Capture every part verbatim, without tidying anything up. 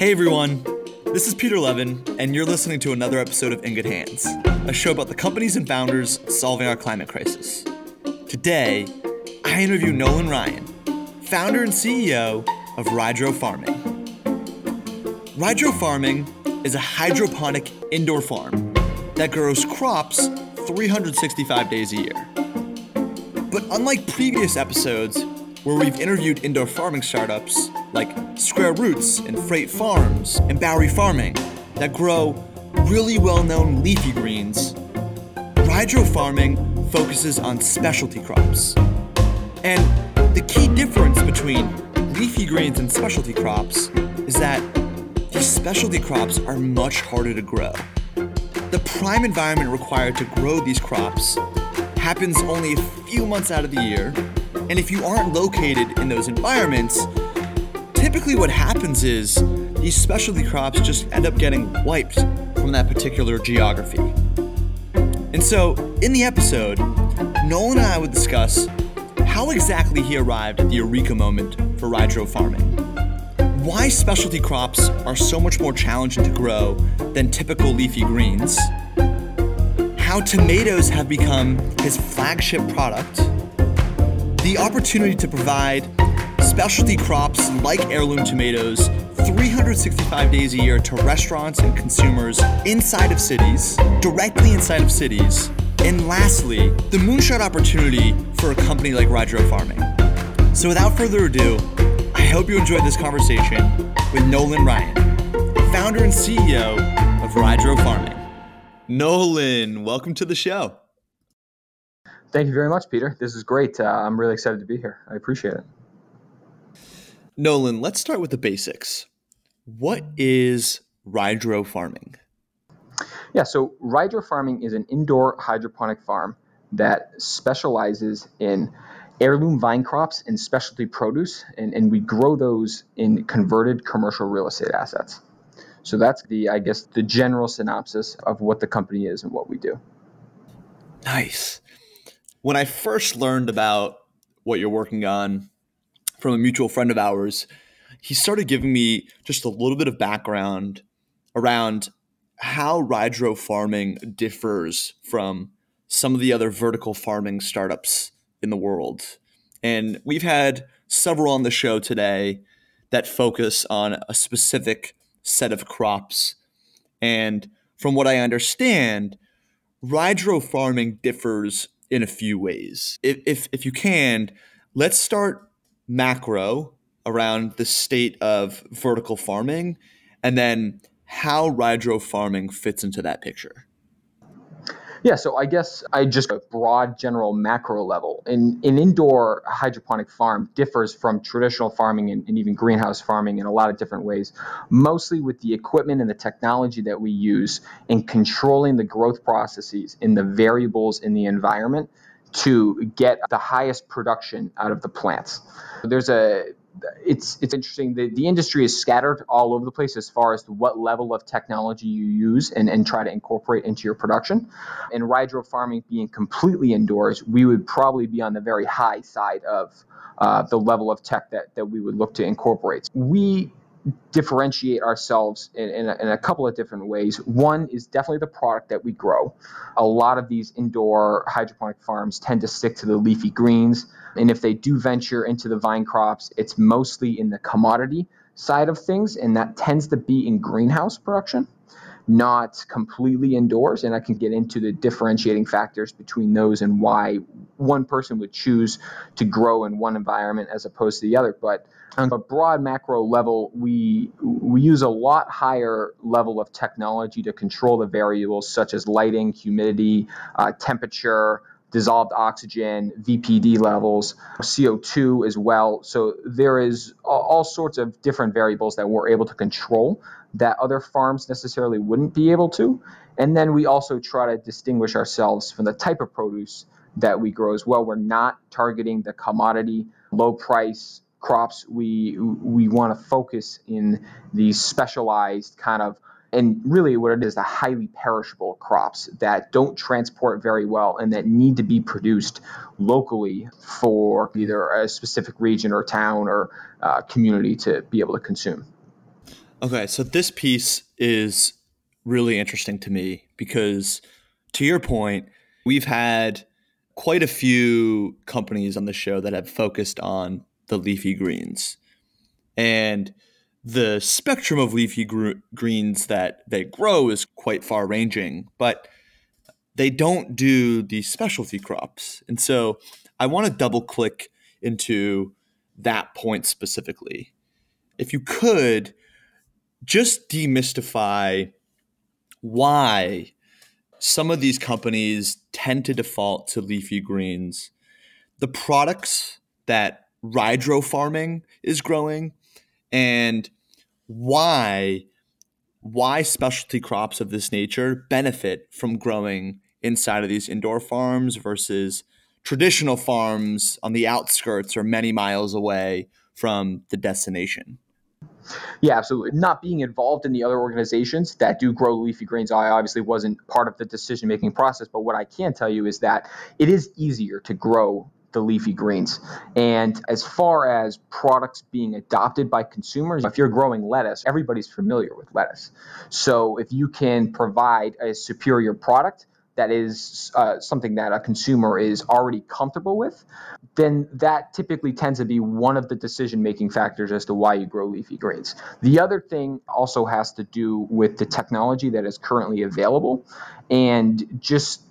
Hey everyone, this is Peter Levin, and you're listening to another episode of In Good Hands, a show about the companies and founders solving our climate crisis. Today, I interview Nolan Ryan, founder and C E O of Rydro Farming. Rydro Farming is a hydroponic indoor farm that grows crops three hundred sixty-five days a year. But unlike previous episodes, where we've interviewed indoor farming startups like Square Roots and Freight Farms and Bowery Farming that grow really well-known leafy greens, Rydro Farming focuses on specialty crops. And the key difference between leafy greens and specialty crops is that these specialty crops are much harder to grow. The prime environment required to grow these crops happens only a few months out of the year, and if you aren't located in those environments, typically what happens is these specialty crops just end up getting wiped from that particular geography. And so in the episode, Nolan and I would discuss how exactly he arrived at the eureka moment for Rydro Farming, why specialty crops are so much more challenging to grow than typical leafy greens, how tomatoes have become his flagship product, the opportunity to provide specialty crops like heirloom tomatoes three hundred sixty-five days a year to restaurants and consumers inside of cities, directly inside of cities, and lastly, the moonshot opportunity for a company like Rydro Farming. So without further ado, I hope you enjoyed this conversation with Nolan Ryan, founder and C E O of Rydro Farming. Nolan, welcome to the show. Thank you very much, Peter. This is great. Uh, I'm really excited to be here. I appreciate it. Nolan, let's start with the basics. What is Rydro Farming? Yeah, so Rydro Farming is an indoor hydroponic farm that specializes in heirloom vine crops and specialty produce, and, and we grow those in converted commercial real estate assets. So that's the, I guess, the general synopsis of what the company is and what we do. Nice. When I first learned about what you're working on from a mutual friend of ours, he started giving me just a little bit of background around how Rydro Farming differs from some of the other vertical farming startups in the world. And we've had several on the show today that focus on a specific set of crops. And from what I understand, Rydro Farming differs in a few ways. If, if if you can, let's start macro around the state of vertical farming and then how Rydro Farming fits into that picture. Yeah, so I guess I just a broad general macro level. An, an indoor hydroponic farm differs from traditional farming and, and even greenhouse farming in a lot of different ways, mostly with the equipment and the technology that we use in controlling the growth processes and the variables in the environment to get the highest production out of the plants. There's a It's it's interesting. The, the industry is scattered all over the place as far as to what level of technology you use and, and try to incorporate into your production. And Rydro Farming being completely indoors, we would probably be on the very high side of uh, the level of tech that, that we would look to incorporate. We differentiate ourselves in, in, a, in a couple of different ways. One is definitely the product that we grow. A lot of these indoor hydroponic farms tend to stick to the leafy greens. And if they do venture into the vine crops, it's mostly in the commodity side of things. And that tends to be in greenhouse production, not completely indoors. And I can get into the differentiating factors between those and why one person would choose to grow in one environment as opposed to the other. But on a broad macro level, we we use a lot higher level of technology to control the variables such as lighting, humidity, uh, temperature, dissolved oxygen, V P D levels, C O two as well. So there is all sorts of different variables that we're able to control that other farms necessarily wouldn't be able to. And then we also try to distinguish ourselves from the type of produce that we grow as well. We're not targeting the commodity, low price crops. We we want to focus in these specialized kind of, and really what it is, the highly perishable crops that don't transport very well and that need to be produced locally for either a specific region or town or uh, community to be able to consume. Okay, so this piece is really interesting to me because, to your point, we've had quite a few companies on the show that have focused on the leafy greens. And the spectrum of leafy gr- greens that they grow is quite far-ranging, but they don't do the specialty crops. And so I want to double-click into that point specifically. If you could, just demystify why some of these companies tend to default to leafy greens, the products that Rydro Farming is growing, and why why specialty crops of this nature benefit from growing inside of these indoor farms versus traditional farms on the outskirts or many miles away from the destination. Yeah, absolutely. Not being involved in the other organizations that do grow leafy greens, I obviously wasn't part of the decision-making process, but what I can tell you is that it is easier to grow the leafy greens. And as far as products being adopted by consumers, if you're growing lettuce, everybody's familiar with lettuce. So if you can provide a superior product that is uh, something that a consumer is already comfortable with, then that typically tends to be one of the decision-making factors as to why you grow leafy greens. The other thing also has to do with the technology that is currently available and just,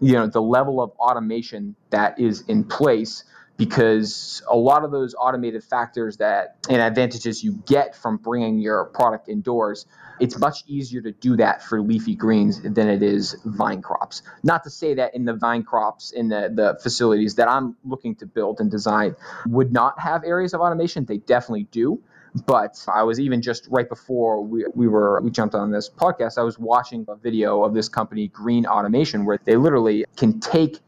you know, the level of automation that is in place, because a lot of those automated factors that and advantages you get from bringing your product indoors, it's much easier to do that for leafy greens than it is vine crops. Not to say that in the vine crops, in the, the facilities that I'm looking to build and design would not have areas of automation. They definitely do. But I was even just right before we, we were we jumped on this podcast, I was watching a video of this company, Green Automation, where they literally can take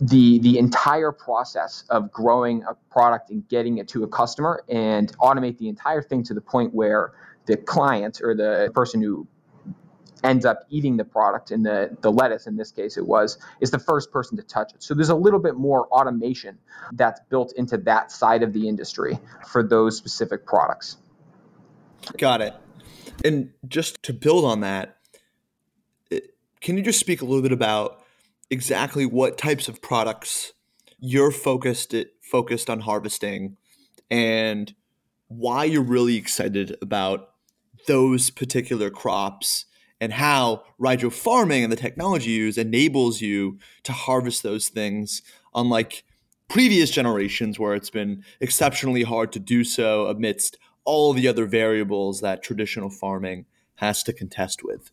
the the entire process of growing a product and getting it to a customer and automate the entire thing to the point where the client or the person who ends up eating the product, and the, the lettuce in this case it was, is the first person to touch it. So there's a little bit more automation that's built into that side of the industry for those specific products. Got it. And just to build on that, can you just speak a little bit about exactly what types of products you're focused focused on harvesting and why you're really excited about those particular crops and how Rydro Farming and the technology you use enables you to harvest those things, unlike previous generations where it's been exceptionally hard to do so amidst all the other variables that traditional farming has to contest with.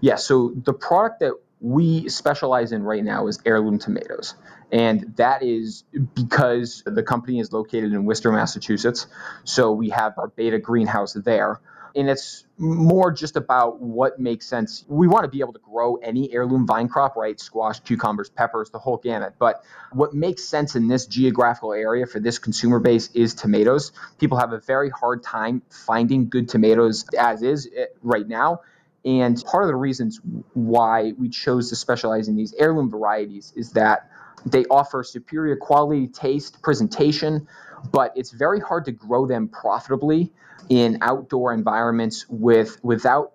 Yeah, so the product that we specialize in right now is heirloom tomatoes. And that is because the company is located in Worcester, Massachusetts. So we have our beta greenhouse there. And it's more just about what makes sense. We want to be able to grow any heirloom vine crop, right? Squash, cucumbers, peppers, the whole gamut. But what makes sense in this geographical area for this consumer base is tomatoes. People have a very hard time finding good tomatoes as is right now. And part of the reasons why we chose to specialize in these heirloom varieties is that they offer superior quality, taste, presentation, but it's very hard to grow them profitably in outdoor environments with without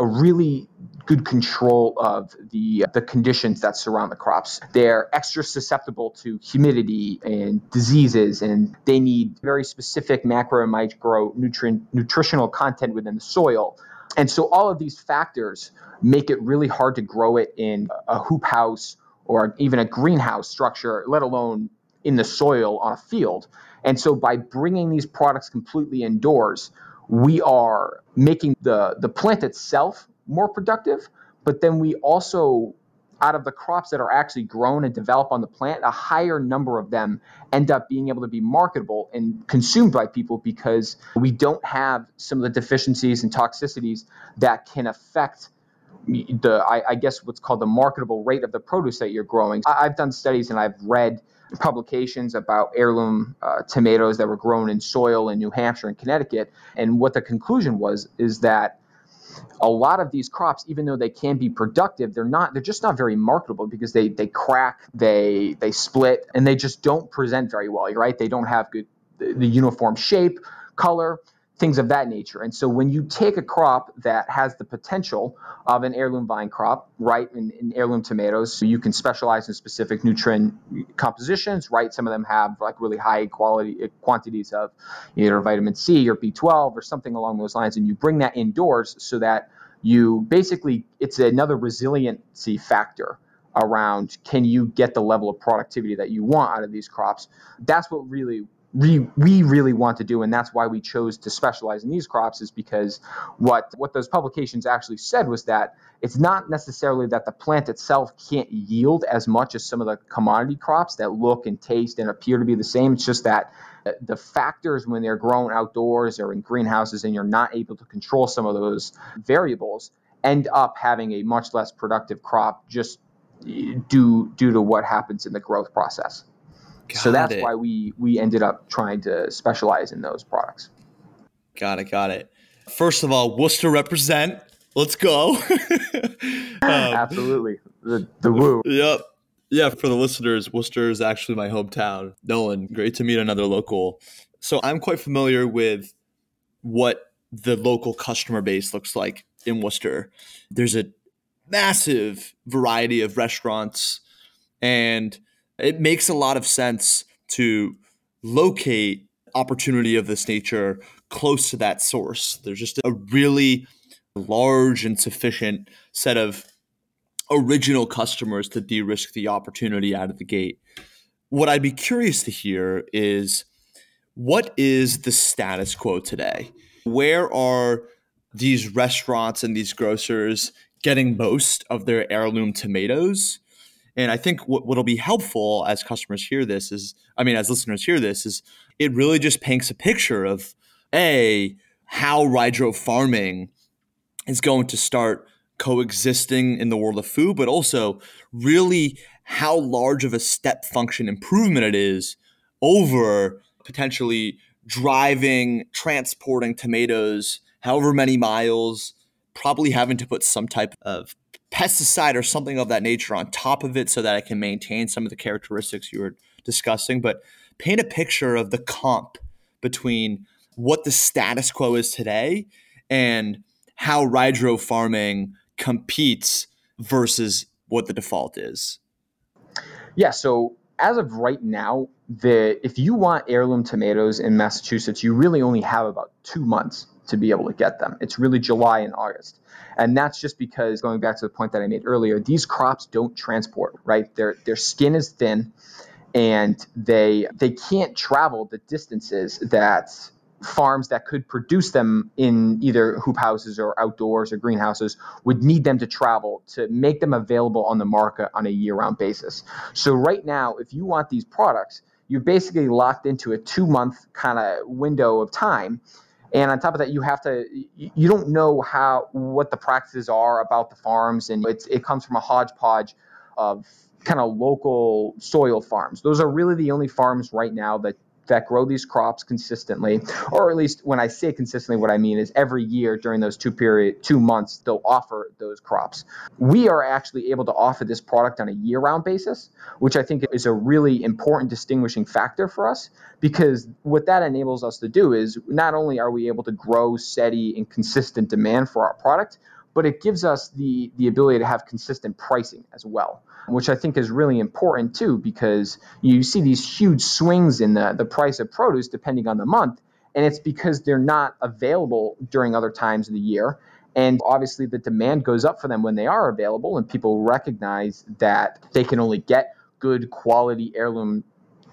a really good control of the the conditions that surround the crops. They're extra susceptible to humidity and diseases, and they need very specific macro and micro nutrient nutritional content within the soil. And so all of these factors make it really hard to grow it in a hoop house or even a greenhouse structure, let alone in the soil on a field. And so by bringing these products completely indoors, we are making the, the plant itself more productive, but then we also, out of the crops that are actually grown and develop on the plant, a higher number of them end up being able to be marketable and consumed by people because we don't have some of the deficiencies and toxicities that can affect the, I, I guess, what's called the marketable rate of the produce that you're growing. I, I've done studies and I've read publications about heirloom uh, tomatoes that were grown in soil in New Hampshire and Connecticut. And what the conclusion was is that a lot of these crops, even though they can be productive, they're not, they're just not very marketable because they, they crack, they, they split, and they just don't present very well, right? They don't have good, the uniform shape, color. things of that nature. And so when you take a crop that has the potential of an heirloom vine crop, right, in, in heirloom tomatoes, so you can specialize in specific nutrient compositions, right? Some of them have like really high quality quantities of either vitamin C or B twelve or something along those lines. And you bring that indoors so that you basically, it's another resiliency factor around, can you get the level of productivity that you want out of these crops? That's what really We, we really want to do, and that's why we chose to specialize in these crops, is because what what those publications actually said was that it's not necessarily that the plant itself can't yield as much as some of the commodity crops that look and taste and appear to be the same. It's just that the factors when they're grown outdoors or in greenhouses and you're not able to control some of those variables end up having a much less productive crop just due, due to what happens in the growth process. Got so that's it. why we, we ended up trying to specialize in those products. Got it. Got it. First of all, Worcester represent. Let's go. um, Absolutely. The, the woo. Yep. Yeah. For the listeners, Worcester is actually my hometown. Nolan, great to meet another local. So I'm quite familiar with what the local customer base looks like in Worcester. There's a massive variety of restaurants, and it makes a lot of sense to locate opportunity of this nature close to that source. There's just a really large and sufficient set of original customers to de-risk the opportunity out of the gate. What I'd be curious to hear is, what is the status quo today? Where are these restaurants and these grocers getting most of their heirloom tomatoes? And I think what will be helpful as customers hear this is, I mean, as listeners hear this, is it really just paints a picture of, A, how Rydro Farming is going to start coexisting in the world of food, but also really how large of a step function improvement it is over potentially driving, transporting tomatoes, however many miles, probably having to put some type of pesticide or something of that nature on top of it so that it can maintain some of the characteristics you were discussing. But paint a picture of the comp between what the status quo is today and how Rydro Farming competes versus what the default is. Yeah, so as of right now, the if you want heirloom tomatoes in Massachusetts, you really only have about two months to be able to get them. It's really July and August. And that's just because, going back to the point that I made earlier, these crops don't transport, right? Their their skin is thin, and they they can't travel the distances that farms that could produce them in either hoop houses or outdoors or greenhouses would need them to travel to make them available on the market on a year-round basis. So right now, if you want these products, you're basically locked into a two-month kind of window of time. And on top of that, you have to, you don't know how, what the practices are about the farms. And it's, it comes from a hodgepodge of kind of local soil farms. Those are really the only farms right now that, that grow these crops consistently, or at least when I say consistently, what I mean is every year during those two period, two months, they'll offer those crops. We are actually able to offer this product on a year-round basis, which I think is a really important distinguishing factor for us, because what that enables us to do is not only are we able to grow steady and consistent demand for our product, but it gives us the the ability to have consistent pricing as well, which I think is really important too, because you see these huge swings in the, the price of produce depending on the month, and it's because they're not available during other times of the year. And obviously the demand goes up for them when they are available, and people recognize that they can only get good quality heirloom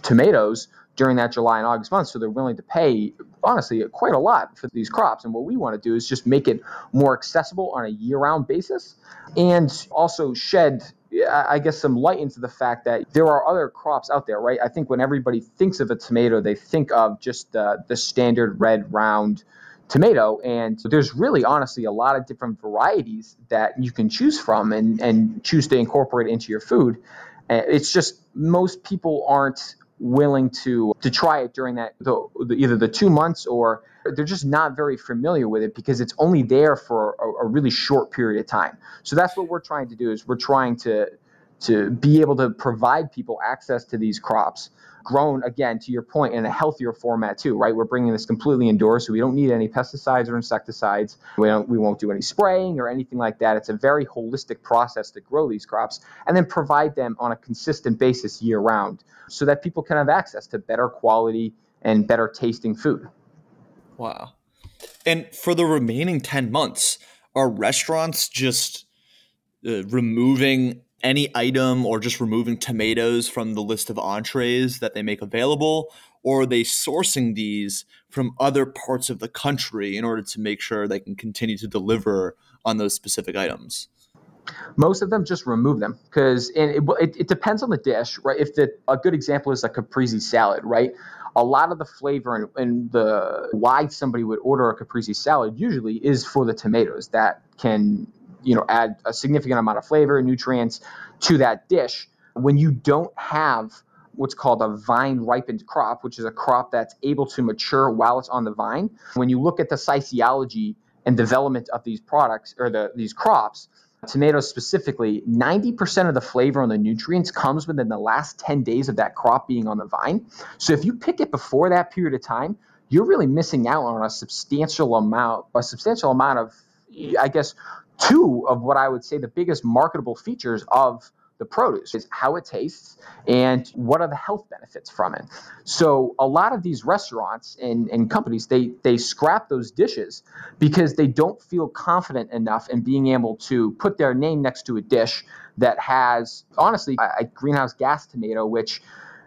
tomatoes during that July and August month, so they're willing to pay, honestly, quite a lot for these crops. And what we want to do is just make it more accessible on a year-round basis, and also shed, I guess, some light into the fact that there are other crops out there, right? I think when everybody thinks of a tomato, they think of just uh, the standard red round tomato, and there's really, honestly, a lot of different varieties that you can choose from and, and choose to incorporate into your food. Uh, it's just most people aren't willing to to try it during that the, the, either the two months or they're just not very familiar with it because it's only there for a, a really short period of time. So that's what we're trying to do, is we're trying to to be able to provide people access to these crops grown, again, to your point, in a healthier format too, right? We're bringing this completely indoors, so we don't need any pesticides or insecticides. We don't, we won't do any spraying or anything like that. It's a very holistic process to grow these crops and then provide them on a consistent basis year round so that people can have access to better quality and better tasting food. Wow. And for the remaining ten months, are restaurants just uh, removing any item or just removing tomatoes from the list of entrees that they make available, or are they sourcing these from other parts of the country in order to make sure they can continue to deliver on those specific items? Most of them just remove them because it, it, it depends on the dish, right? If the, a good example is a caprese salad, right? A lot of the flavor and, and the why somebody would order a caprese salad usually is for the tomatoes that can, you know, add a significant amount of flavor and nutrients to that dish. When you don't have what's called a vine-ripened crop, which is a crop that's able to mature while it's on the vine, when you look at the physiology and development of these products or the, these crops, tomatoes specifically, ninety percent of the flavor and the nutrients comes within the last ten days of that crop being on the vine. So if you pick it before that period of time, you're really missing out on a substantial amount, a substantial amount of, I guess, two of what I would say the biggest marketable features of the produce is how it tastes and what are the health benefits from it. So a lot of these restaurants and, and companies, they they scrap those dishes because they don't feel confident enough in being able to put their name next to a dish that has, honestly, a, a greenhouse gas tomato, which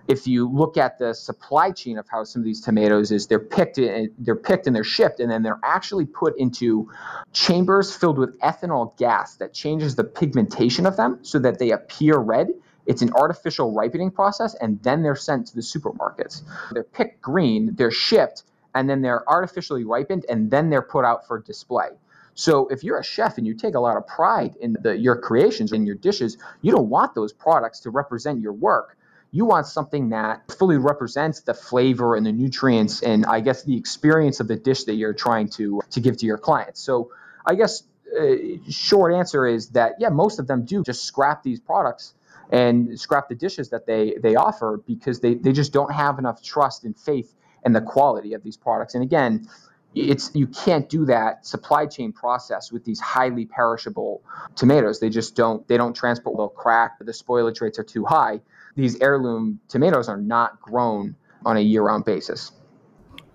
if you look at the supply chain of how some of these tomatoes is, they're picked and they're picked and they're shipped, and then they're actually put into chambers filled with ethanol gas that changes the pigmentation of them so that they appear red. It's an artificial ripening process, and then they're sent to the supermarkets. They're picked green, they're shipped, and then they're artificially ripened, and then they're put out for display. So if you're a chef and you take a lot of pride in the, your creations and your dishes, you don't want those products to represent your work. You want something that fully represents the flavor and the nutrients and, I guess, the experience of the dish that you're trying to to give to your clients. So I guess uh, short answer is that, yeah, most of them do just scrap these products and scrap the dishes that they, they offer because they, they just don't have enough trust and faith in the quality of these products. And again, it's you can't do that supply chain process with these highly perishable tomatoes. They just don't, they don't transport well, crack, the spoilage rates are too high. These heirloom tomatoes are not grown on a year-round basis.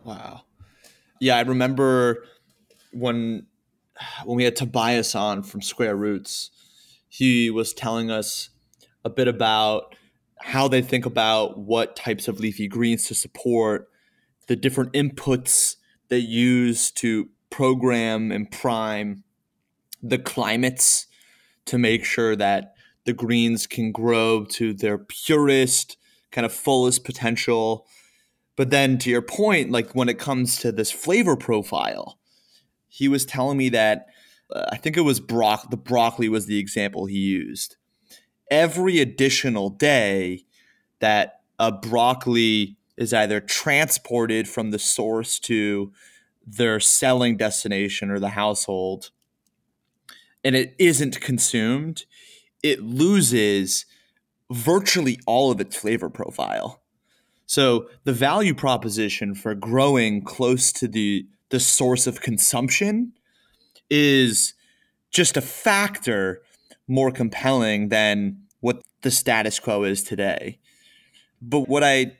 Wow. Yeah, I remember when when we had Tobias on from Square Roots, he was telling us a bit about how they think about what types of leafy greens to support, the different inputs they use to program and prime the climates to make sure that the greens can grow to their purest, kind of fullest potential. But then to your point, like when it comes to this flavor profile, he was telling me that uh, I think it was broc- the broccoli was the example he used. Every additional day that a broccoli is either transported from the source to their selling destination or the household, and it isn't consumed, it loses virtually all of its flavor profile. So the value proposition for growing close to the, the source of consumption is just a factor more compelling than what the status quo is today. But what I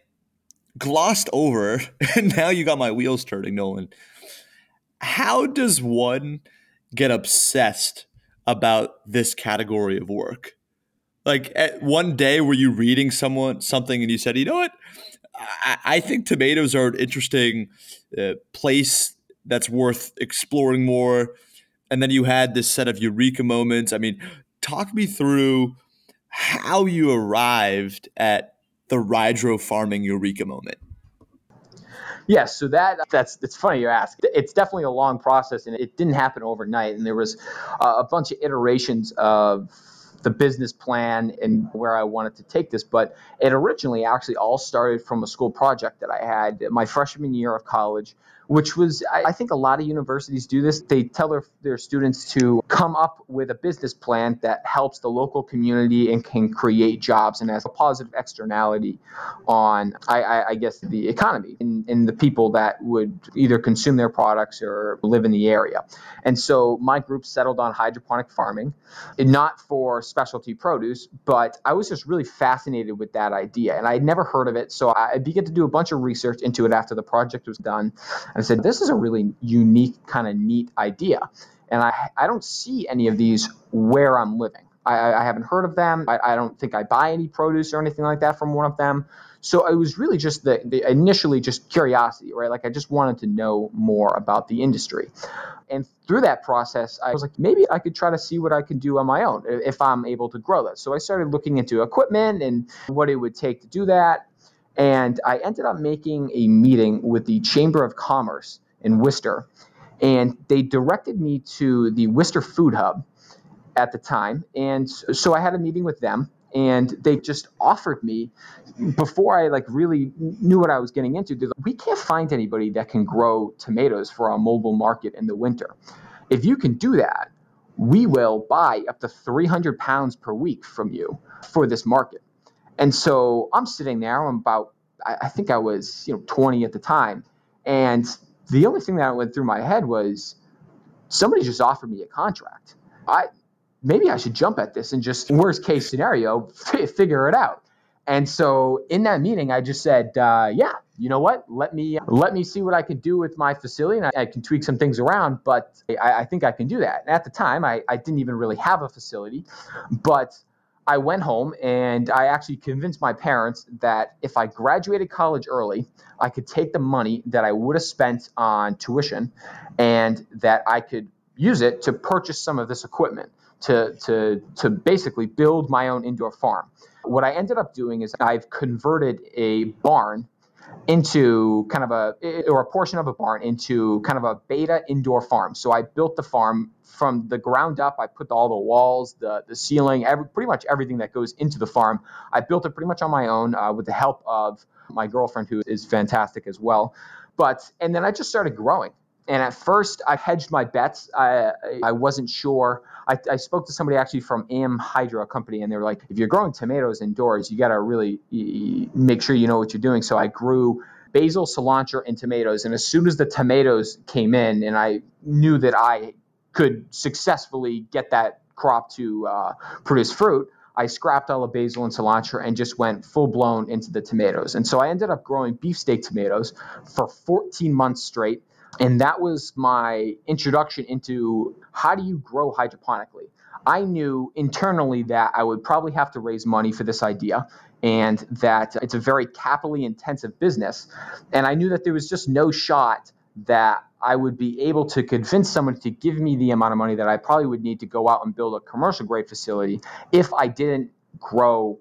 glossed over, and now you got my wheels turning, Nolan, how does one get obsessed about this category of work? Like at one day were you reading someone something and you said, you know what, I, I think tomatoes are an interesting uh, place that's worth exploring more. And then you had this set of eureka moments. I mean, talk me through how you arrived at the Rydro Farming eureka moment. Yes, so that that's it's funny you ask. It's definitely a long process, and it didn't happen overnight. And there was uh, a bunch of iterations of the business plan and where I wanted to take this. But it originally actually all started from a school project that I had my freshman year of college, which was, I think a lot of universities do this. They tell their, their students to come up with a business plan that helps the local community and can create jobs and has a positive externality on, I, I, I guess, the economy and, and the people that would either consume their products or live in the area. And so my group settled on hydroponic farming, not for specialty produce, but I was just really fascinated with that idea. And I had never heard of it. So I began to do a bunch of research into it after the project was done. I said, this is a really unique, kind of neat idea. And I, I don't see any of these where I'm living. I, I haven't heard of them. I, I don't think I buy any produce or anything like that from one of them. So it was really just the, the initially just curiosity, right? Like I just wanted to know more about the industry. And through that process, I was like, maybe I could try to see what I could do on my own if I'm able to grow that. So I started looking into equipment and what it would take to do that. And I ended up making a meeting with the Chamber of Commerce in Worcester. And they directed me to the Worcester Food Hub at the time. And so I had a meeting with them. And they just offered me, before I like really knew what I was getting into, like, we can't find anybody that can grow tomatoes for our mobile market in the winter. If you can do that, we will buy up to three hundred pounds per week from you for this market. And so I'm sitting there, I'm about, I think I was, you know, twenty at the time. And the only thing that went through my head was somebody just offered me a contract. I Maybe I should jump at this and just, worst case scenario, f- figure it out. And so in that meeting, I just said, uh, yeah, you know what? Let me let me see what I can do with my facility. And I, I can tweak some things around, but I, I think I can do that. And at the time, I, I didn't even really have a facility. But I went home and I actually convinced my parents that if I graduated college early, I could take the money that I would have spent on tuition and that I could use it to purchase some of this equipment. To, to to basically build my own indoor farm. What I ended up doing is I've converted a barn into kind of a, or a portion of a barn into kind of a beta indoor farm. So I built the farm from the ground up. I put all the walls, the, the ceiling, every, pretty much everything that goes into the farm. I built it pretty much on my own uh, with the help of my girlfriend, who is fantastic as well. But, and then I just started growing. And at first, I hedged my bets. I I wasn't sure. I, I spoke to somebody actually from Am Hydro Company, and they were like, if you're growing tomatoes indoors, you got to really make sure you know what you're doing. So I grew basil, cilantro, and tomatoes. And as soon as the tomatoes came in, and I knew that I could successfully get that crop to uh, produce fruit, I scrapped all the basil and cilantro and just went full-blown into the tomatoes. And so I ended up growing beefsteak tomatoes for fourteen months straight. And that was my introduction into how do you grow hydroponically. I knew internally that I would probably have to raise money for this idea and that it's a very capitally intensive business. And I knew that there was just no shot that I would be able to convince someone to give me the amount of money that I probably would need to go out and build a commercial grade facility if I didn't grow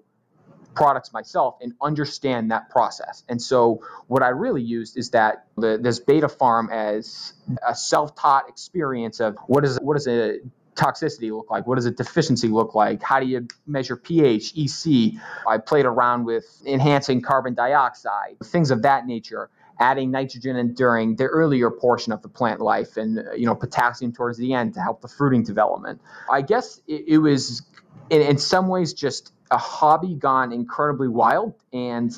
products myself and understand that process. And so what I really used is that the, this beta farm as a self-taught experience of what is what does a toxicity look like? What does a deficiency look like? How do you measure pH, E C? I played around with enhancing carbon dioxide, things of that nature, adding nitrogen and during the earlier portion of the plant life and, you know, potassium towards the end to help the fruiting development. I guess it, it was in, in some ways just a hobby gone incredibly wild. And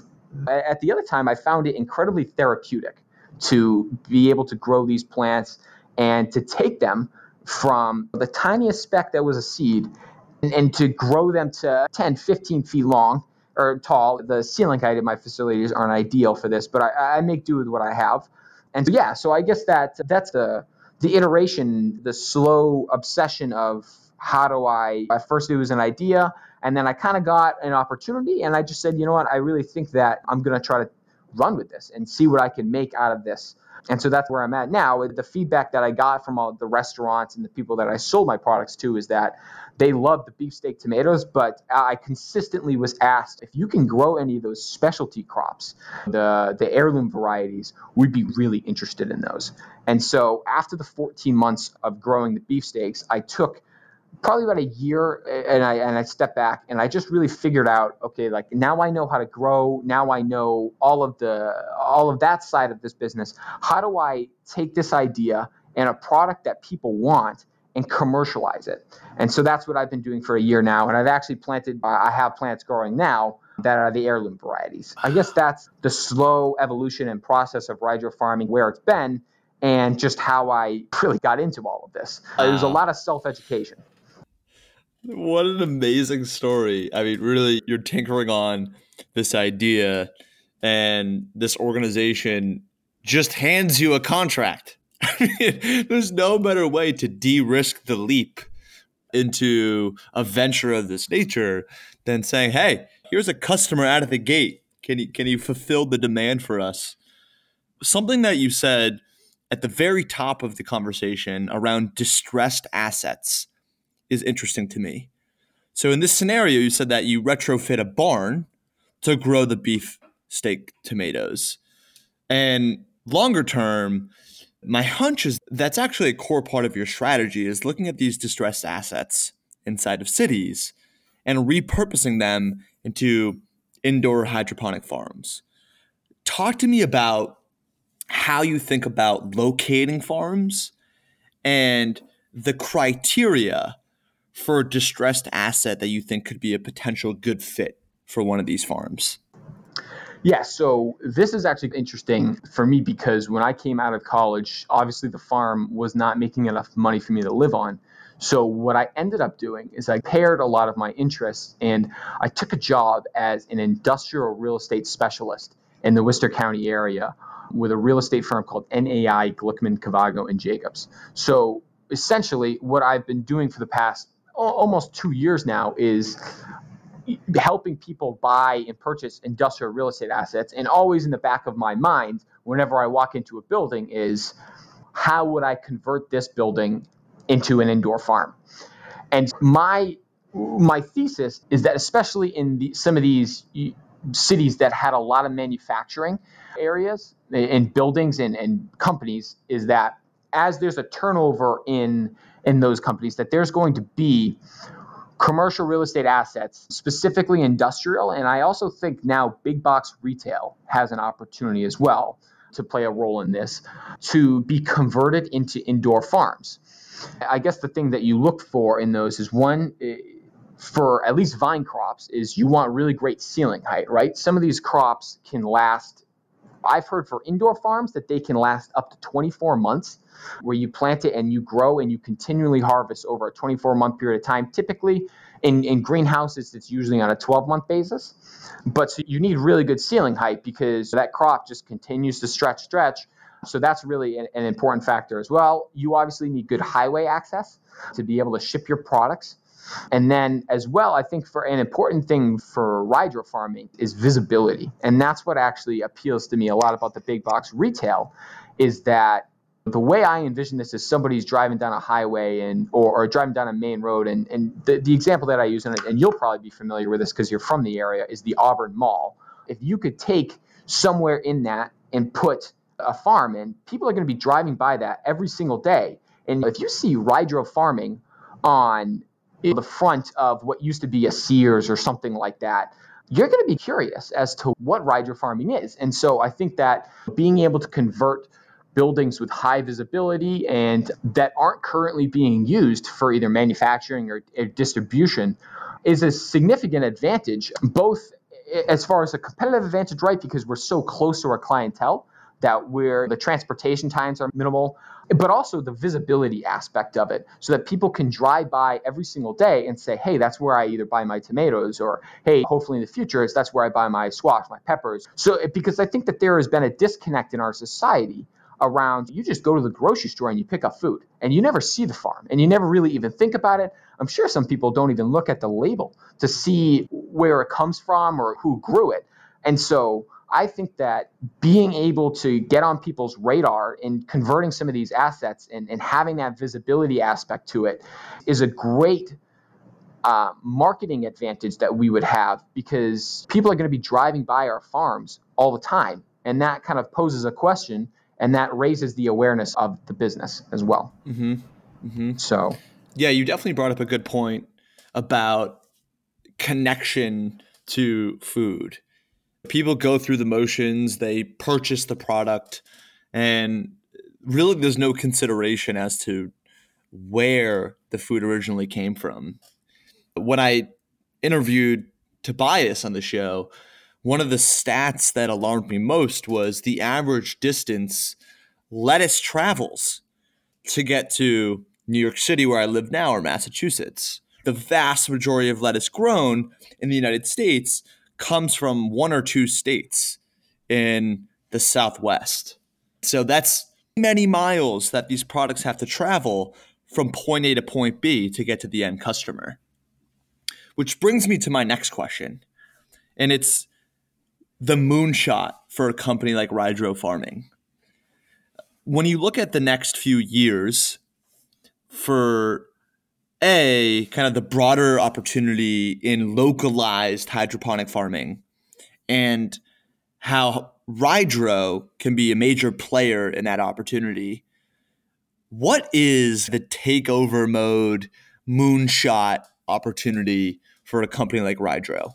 at the other time, I found it incredibly therapeutic to be able to grow these plants and to take them from the tiniest speck that was a seed and, and to grow them to ten, fifteen feet long or tall. The ceiling height of my facilities aren't ideal for this, but I, I make do with what I have. And so, yeah, so I guess that that's the, the iteration, the slow obsession of how do I, at first it was an idea, and then I kind of got an opportunity and I just said, you know what, I really think that I'm going to try to run with this and see what I can make out of this. And so that's where I'm at now. The feedback that I got from all the restaurants and the people that I sold my products to is that they love the beefsteak tomatoes, but I consistently was asked, if you can grow any of those specialty crops, the, the heirloom varieties, we'd be really interested in those. And so after the fourteen months of growing the beefsteaks, I took probably about a year, and I and I stepped back and I just really figured out, okay, like now I know how to grow. Now I know all of the all of that side of this business. How do I take this idea and a product that people want and commercialize it? And so that's what I've been doing for a year now. And I've actually planted, I have plants growing now that are the heirloom varieties. I guess that's the slow evolution and process of Rydro Farming, where it's been, and just how I really got into all of this. Uh, it was a lot of self-education. What an amazing story. I mean, really, you're tinkering on this idea, and this organization just hands you a contract. I mean, there's no better way to de-risk the leap into a venture of this nature than saying, hey, here's a customer out of the gate. Can you, can you fulfill the demand for us? Something that you said at the very top of the conversation around distressed assets is interesting to me. So in this scenario, you said that you retrofit a barn to grow the beef steak tomatoes. And longer term, my hunch is that's actually a core part of your strategy, is looking at these distressed assets inside of cities and repurposing them into indoor hydroponic farms. Talk to me about how you think about locating farms and the criteria for a distressed asset that you think could be a potential good fit for one of these farms. Yeah, so this is actually interesting for me, because when I came out of college, obviously the farm was not making enough money for me to live on. So what I ended up doing is I paired a lot of my interests, and I took a job as an industrial real estate specialist in the Worcester County area with a real estate firm called N A I Glickman, Cavago, and Jacobs. So essentially what I've been doing for the past almost two years now is helping people buy and purchase industrial real estate assets. And always in the back of my mind, whenever I walk into a building, is how would I convert this building into an indoor farm? And my my thesis is that, especially in the, some of these cities that had a lot of manufacturing areas and buildings and, and companies, is that as there's a turnover in in those companies, that there's going to be commercial real estate assets, specifically industrial. And I also think now big box retail has an opportunity as well to play a role in this, to be converted into indoor farms. I guess the thing that you look for in those is, one, for at least vine crops, is you want really great ceiling height, right? Some of these crops can last, I've heard for indoor farms that they can last up to twenty-four months, where you plant it and you grow and you continually harvest over a twenty-four month period of time. Typically in, in greenhouses, it's usually on a twelve month basis, but so you need really good ceiling height, because that crop just continues to stretch, stretch. So that's really an, an important factor as well. You obviously need good highway access to be able to ship your products. And then as well, I think for an important thing for Rydro Farming is visibility. And that's what actually appeals to me a lot about the big box retail, is that the way I envision this is somebody's driving down a highway and or, or driving down a main road. And, and the, the example that I use, and, and you'll probably be familiar with this because you're from the area, is the Auburn Mall. If you could take somewhere in that and put a farm in, people are going to be driving by that every single day. And if you see Rydro Farming on the front of what used to be a Sears or something like that, you're going to be curious as to what Rydro Farming is. And so I think that being able to convert buildings with high visibility and that aren't currently being used for either manufacturing or, or distribution is a significant advantage, both as far as a competitive advantage, right? Because we're so close to our clientele that where the transportation times are minimal, but also the visibility aspect of it, so that people can drive by every single day and say, hey, that's where I either buy my tomatoes, or hey, hopefully in the future, that's where I buy my squash, my peppers. So because I think that there has been a disconnect in our society around, you just go to the grocery store and you pick up food and you never see the farm and you never really even think about it. I'm sure some people don't even look at the label to see where it comes from or who grew it. And so I think that being able to get on people's radar and converting some of these assets and, and having that visibility aspect to it is a great uh, marketing advantage that we would have, because people are going to be driving by our farms all the time. And that kind of poses a question, and that raises the awareness of the business as well. Mm-hmm. Mm-hmm. So yeah, you definitely brought up a good point about connection to food. People go through the motions, they purchase the product, and really there's no consideration as to where the food originally came from. When I interviewed Tobias on the show, one of the stats that alarmed me most was the average distance lettuce travels to get to New York City, where I live now, or Massachusetts. The vast majority of lettuce grown in the United States comes from one or two states in the Southwest. So that's many miles that these products have to travel from point A to point B to get to the end customer. Which brings me to my next question. And it's the moonshot for a company like Rydro Farming. When you look at the next few years for A, kind of the broader opportunity in localized hydroponic farming and how Rydro can be a major player in that opportunity, what is the takeover mode moonshot opportunity for a company like Rydro?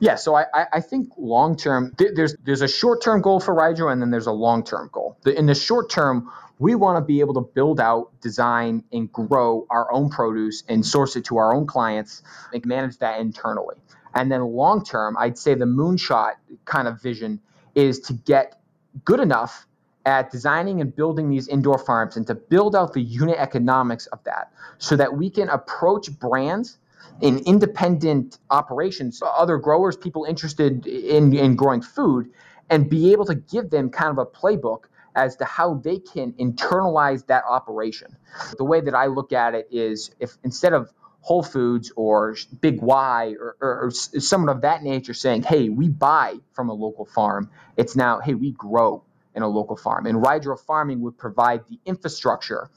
Yeah, so I, I think long-term, th- there's there's a short-term goal for Rydro, and then there's a long-term goal. The, in the short term, we want to be able to build out, design, and grow our own produce and source it to our own clients and manage that internally. And then long-term, I'd say the moonshot kind of vision is to get good enough at designing and building these indoor farms and to build out the unit economics of that so that we can approach brands in independent operations, other growers, people interested in, in growing food, and be able to give them kind of a playbook as to how they can internalize that operation. The way that I look at it is if instead of Whole Foods or Big Y or, or, or someone of that nature saying, hey, we buy from a local farm, it's now, hey, we grow in a local farm. And Rydro Farming would provide the infrastructure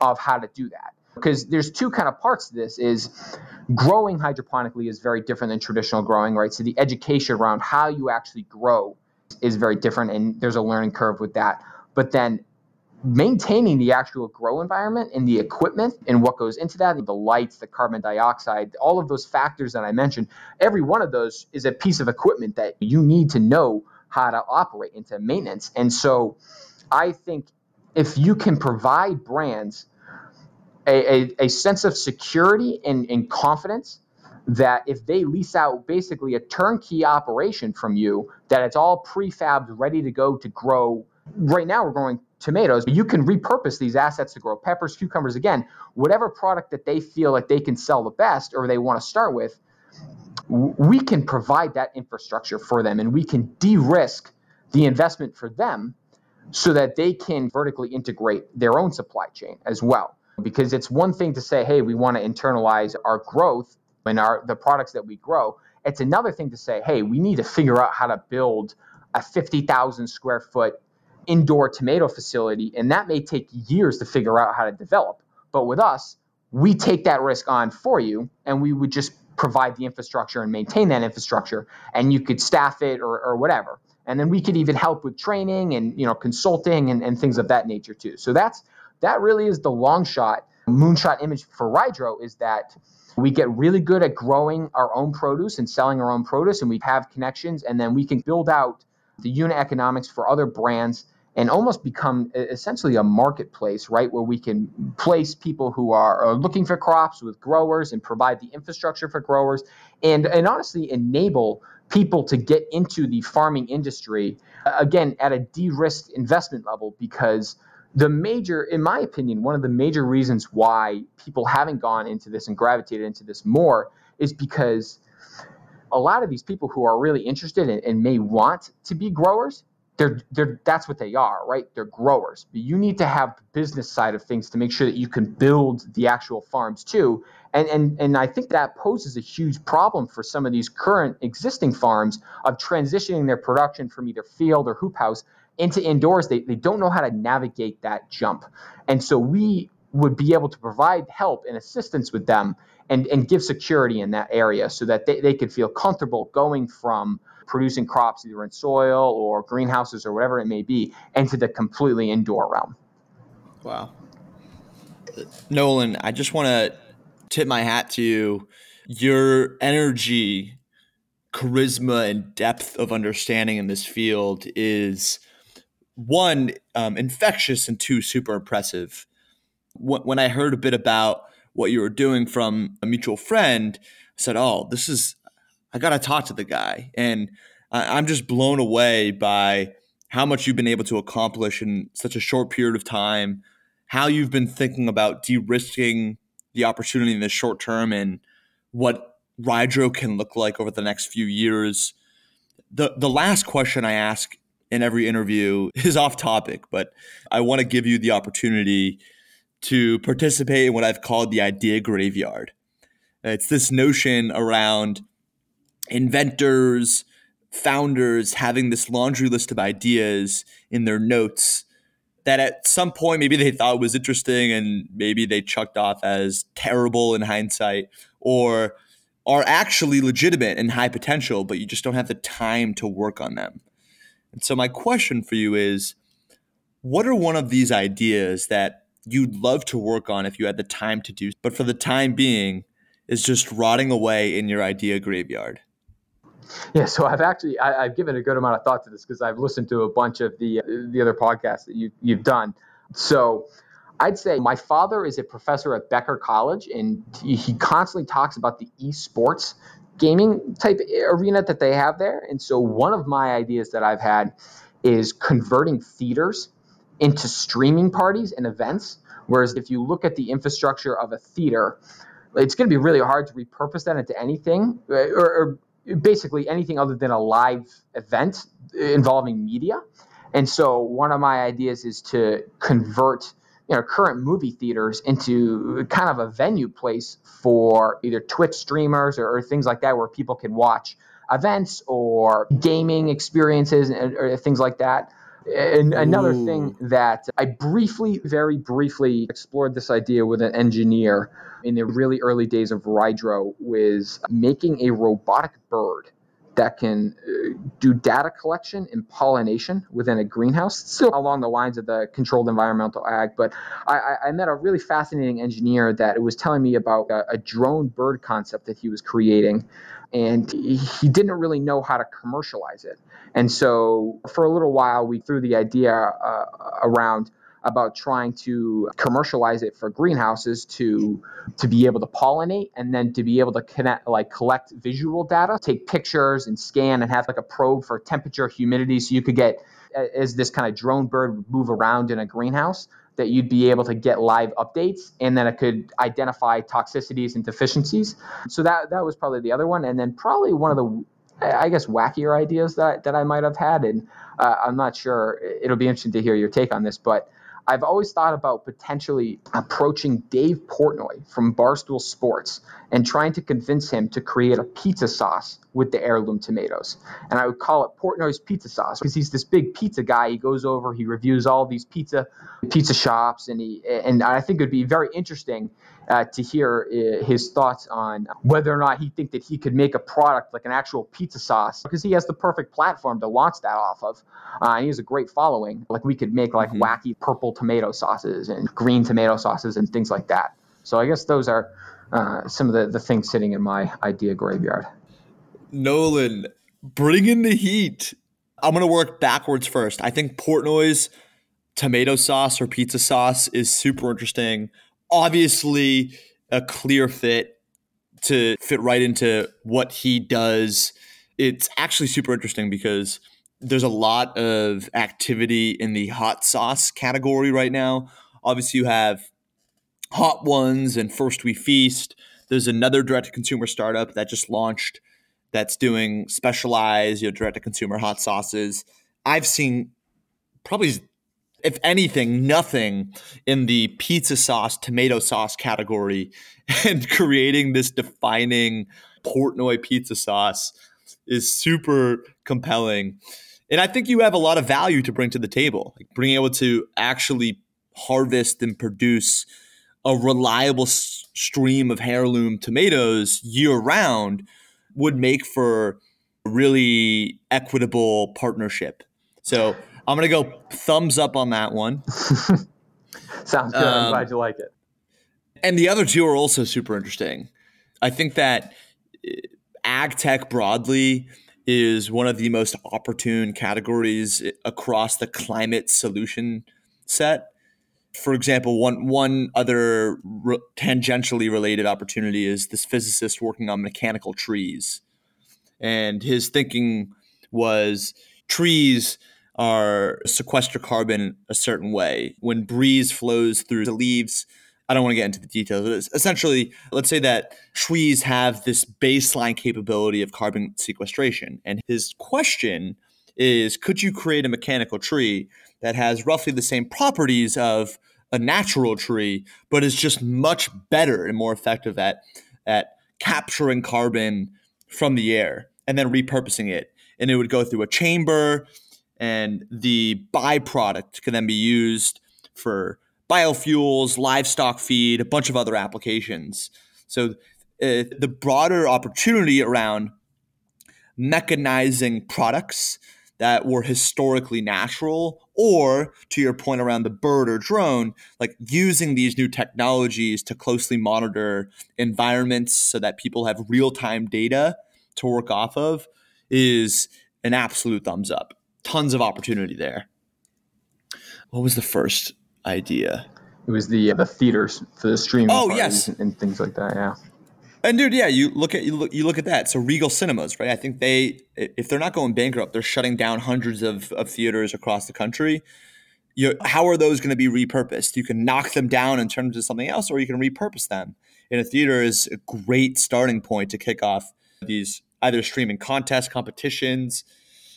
of how to do that. Because there's two kind of parts to this is growing hydroponically is very different than traditional growing, right? So the education around how you actually grow is very different, and there's a learning curve with that. But then maintaining the actual grow environment and the equipment and what goes into that, the lights, the carbon dioxide, all of those factors that I mentioned, every one of those is a piece of equipment that you need to know how to operate into maintenance. And so I think if you can provide brands A, a, a sense of security and, and confidence that if they lease out basically a turnkey operation from you, that it's all prefabbed, ready to go to grow. Right now we're growing tomatoes, but you can repurpose these assets to grow peppers, cucumbers, again, whatever product that they feel like they can sell the best or they want to start with, we can provide that infrastructure for them and we can de-risk the investment for them so that they can vertically integrate their own supply chain as well. Because it's one thing to say, hey, we want to internalize our growth and our the products that we grow. It's another thing to say, hey, we need to figure out how to build a fifty thousand square foot indoor tomato facility. And that may take years to figure out how to develop. But with us, we take that risk on for you, and we would just provide the infrastructure and maintain that infrastructure, and you could staff it or, or whatever. And then we could even help with training and, you know, consulting and, and things of that nature too. So that's That really is the long shot, moonshot image for Rydro, is that we get really good at growing our own produce and selling our own produce, and we have connections, and then we can build out the unit economics for other brands and almost become essentially a marketplace, right, where we can place people who are, are looking for crops with growers and provide the infrastructure for growers and, and honestly enable people to get into the farming industry, again, at a de-risked investment level because the major, in my opinion, one of the major reasons why people haven't gone into this and gravitated into this more is because a lot of these people who are really interested in, and may want to be growers, they're, they're, that's what they are, right? They're growers. But you need to have the business side of things to make sure that you can build the actual farms too. And, and, and I think that poses a huge problem for some of these current existing farms of transitioning their production from either field or hoop house into indoors. They, they don't know how to navigate that jump. And so we would be able to provide help and assistance with them and, and give security in that area so that they, they could feel comfortable going from producing crops either in soil or greenhouses or whatever it may be into the completely indoor realm. Wow. Nolan, I just want to tip my hat to you. Your energy, charisma, and depth of understanding in this field is, one, um, infectious, and two, super impressive. When I heard a bit about what you were doing from a mutual friend, I said, oh, this is, I got to talk to the guy. And I'm just blown away by how much you've been able to accomplish in such a short period of time, how you've been thinking about de-risking the opportunity in the short term and what Rydro can look like over the next few years. The the last question I ask in every interview is off topic, but I want to give you the opportunity to participate in what I've called the idea graveyard. It's this notion around inventors, founders having this laundry list of ideas in their notes that at some point maybe they thought was interesting and maybe they chucked off as terrible in hindsight, or are actually legitimate and high potential, but you just don't have the time to work on them. And so my question for you is, what are one of these ideas that you'd love to work on if you had the time to do, but for the time being is just rotting away in your idea graveyard? Yeah, so I've actually I, I've given a good amount of thought to this because I've listened to a bunch of the the other podcasts that you you've done. So I'd say my father is a professor at Becker College, and he constantly talks about the esports gaming type arena that they have there. And so one of my ideas that I've had is converting theaters into streaming parties and events. Whereas if you look at the infrastructure of a theater, it's going to be really hard to repurpose that into anything, right? or, or basically anything other than a live event involving media. And so one of my ideas is to convert, you know, current movie theaters into kind of a venue place for either Twitch streamers or, or things like that, where people can watch events or gaming experiences and or things like that. And another Ooh. thing that I briefly, very briefly explored this idea with an engineer in the really early days of Rydro was making a robotic bird that can do data collection and pollination within a greenhouse, still along the lines of the Controlled Environmental Ag. But I, I met a really fascinating engineer that was telling me about a, a drone bird concept that he was creating, and he didn't really know how to commercialize it. And so for a little while, we threw the idea uh, around about trying to commercialize it for greenhouses to to be able to pollinate and then to be able to connect, like collect visual data, take pictures and scan and have like a probe for temperature, humidity. So you could get, as this kind of drone bird would move around in a greenhouse, that you'd be able to get live updates, and then it could identify toxicities and deficiencies. So that that was probably the other one. And then probably one of the, I guess, wackier ideas that, that I might have had. And uh, I'm not sure, it'll be interesting to hear your take on this, but I've always thought about potentially approaching Dave Portnoy from Barstool Sports and trying to convince him to create a pizza sauce with the heirloom tomatoes. And I would call it Portnoy's Pizza Sauce because he's this big pizza guy. He goes over, he reviews all these pizza pizza shops, and he and I think it would be very interesting uh, to hear uh, his thoughts on whether or not he think that he could make a product like an actual pizza sauce, because he has the perfect platform to launch that off of. Uh, and he has a great following. Like we could make like mm-hmm. wacky purple tomato sauces and green tomato sauces and things like that. So I guess those are uh, some of the, the things sitting in my idea graveyard. Nolan, bring in the heat. I'm going to work backwards first. I think Portnoy's tomato sauce or pizza sauce is super interesting. Obviously, a clear fit to fit right into what he does. It's actually super interesting because there's a lot of activity in the hot sauce category right now. Obviously, you have Hot Ones and First We Feast. There's another direct-to-consumer startup that just launched that's doing specialized, you know, direct-to-consumer hot sauces. I've seen probably, if anything, nothing in the pizza sauce, tomato sauce category, and creating this defining Portnoy pizza sauce is super compelling. And I think you have a lot of value to bring to the table, like being able to actually harvest and produce a reliable s- stream of heirloom tomatoes year-round would make for a really equitable partnership. So I'm going to go thumbs up on that one. Sounds good. Um, I'm glad you like it. And the other two are also super interesting. I think that ag tech broadly is one of the most opportune categories across the climate solution set. For example, one one other re- tangentially related opportunity is this physicist working on mechanical trees. And his thinking was trees are sequester carbon a certain way. When breeze flows through the leaves, I don't want to get into the details, but essentially, let's say that trees have this baseline capability of carbon sequestration. And his question is, could you create a mechanical tree that has roughly the same properties of a natural tree, but is just much better and more effective at, at capturing carbon from the air and then repurposing it? And it would go through a chamber, and the byproduct can then be used for biofuels, livestock feed, a bunch of other applications. So uh, the broader opportunity around mechanizing products that were historically natural, or to your point around the bird or drone, like using these new technologies to closely monitor environments so that people have real-time data to work off of, is an absolute thumbs up. Tons of opportunity there. What was the first idea? It was the uh, the theaters for the streaming oh, yes. and, and things like that, yeah. And dude, yeah, you look at you look, you look at that. So Regal Cinemas, right? I think they, if they're not going bankrupt, they're shutting down hundreds of, of theaters across the country. You, how are those going to be repurposed? You can knock them down and turn them to something else, or you can repurpose them. And a theater is a great starting point to kick off these either streaming contests, competitions.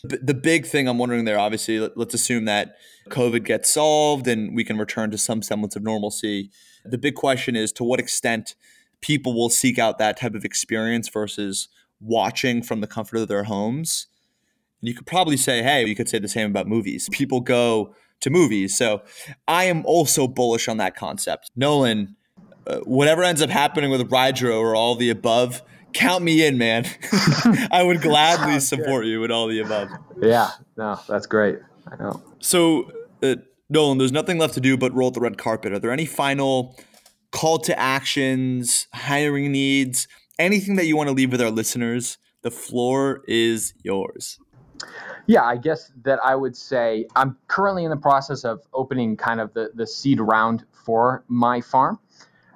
The big thing I'm wondering there, obviously, let's assume that COVID gets solved and we can return to some semblance of normalcy. The big question is to what extent people will seek out that type of experience versus watching from the comfort of their homes. And you could probably say, hey, you could say the same about movies. People go to movies. So I am also bullish on that concept. Nolan, uh, whatever ends up happening with Rydro or all the above, count me in, man. I would gladly support you with all the above. Yeah, no, that's great. I know. So, uh, Nolan, there's nothing left to do but roll the red carpet. Are there any final call to actions, hiring needs, anything that you want to leave with our listeners? The floor is yours. Yeah, I guess that I would say I'm currently in the process of opening kind of the, the seed round for my farm.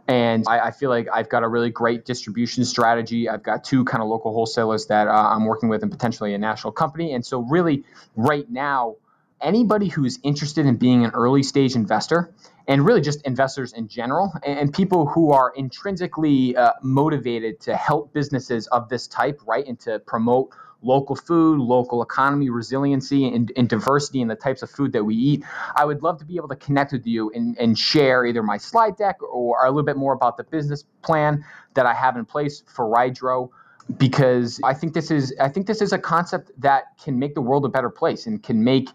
And I, I feel like I've got a really great distribution strategy. I've got two kind of local wholesalers that uh, I'm working with and potentially a national company. And so really right now, anybody who's interested in being an early stage investor, and really just investors in general, and, and people who are intrinsically uh, motivated to help businesses of this type, right, and to promote local food, local economy, resiliency, and, and diversity in the types of food that we eat, I would love to be able to connect with you and, and share either my slide deck or a little bit more about the business plan that I have in place for Rydro, because I think this is I think this is a concept that can make the world a better place and can make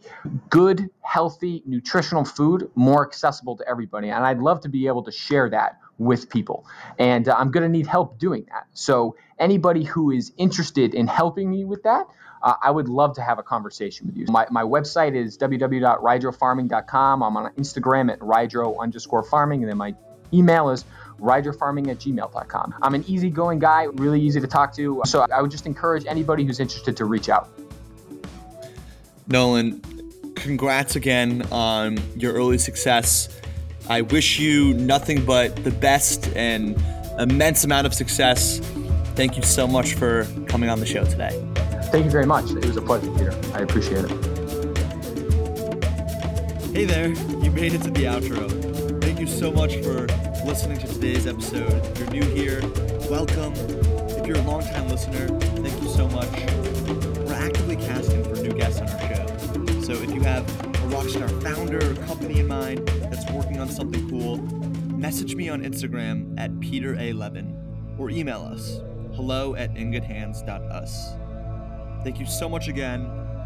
good, healthy, nutritional food more accessible to everybody. And I'd love to be able to share that with people. And uh, I'm going to need help doing that. So anybody who is interested in helping me with that, uh, I would love to have a conversation with you. My my website is w w w dot rydro farming dot com. I'm on Instagram at rydro underscore farming. And then my email is rydro farming at gmail dot com. I'm an easygoing guy, really easy to talk to. So I would just encourage anybody who's interested to reach out. Nolan, congrats again on your early success. I wish you nothing but the best and immense amount of success. Thank you so much for coming on the show today. Thank you very much. It was a pleasure, Peter. I appreciate it. Hey there, you made it to the outro. Thank you so much for listening to today's episode. If you're new here, welcome. If you're a longtime listener, thank you so much. We're actively casting for new guests on our show. So if you have a rockstar founder or company in mind that's working on something cool, message me on Instagram at Peter A. Levin, or email us, hello at ingoodhands.us. Thank you so much again,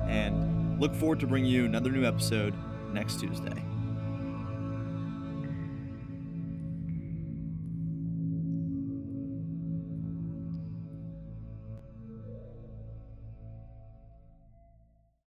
and look forward to bringing you another new episode next Tuesday.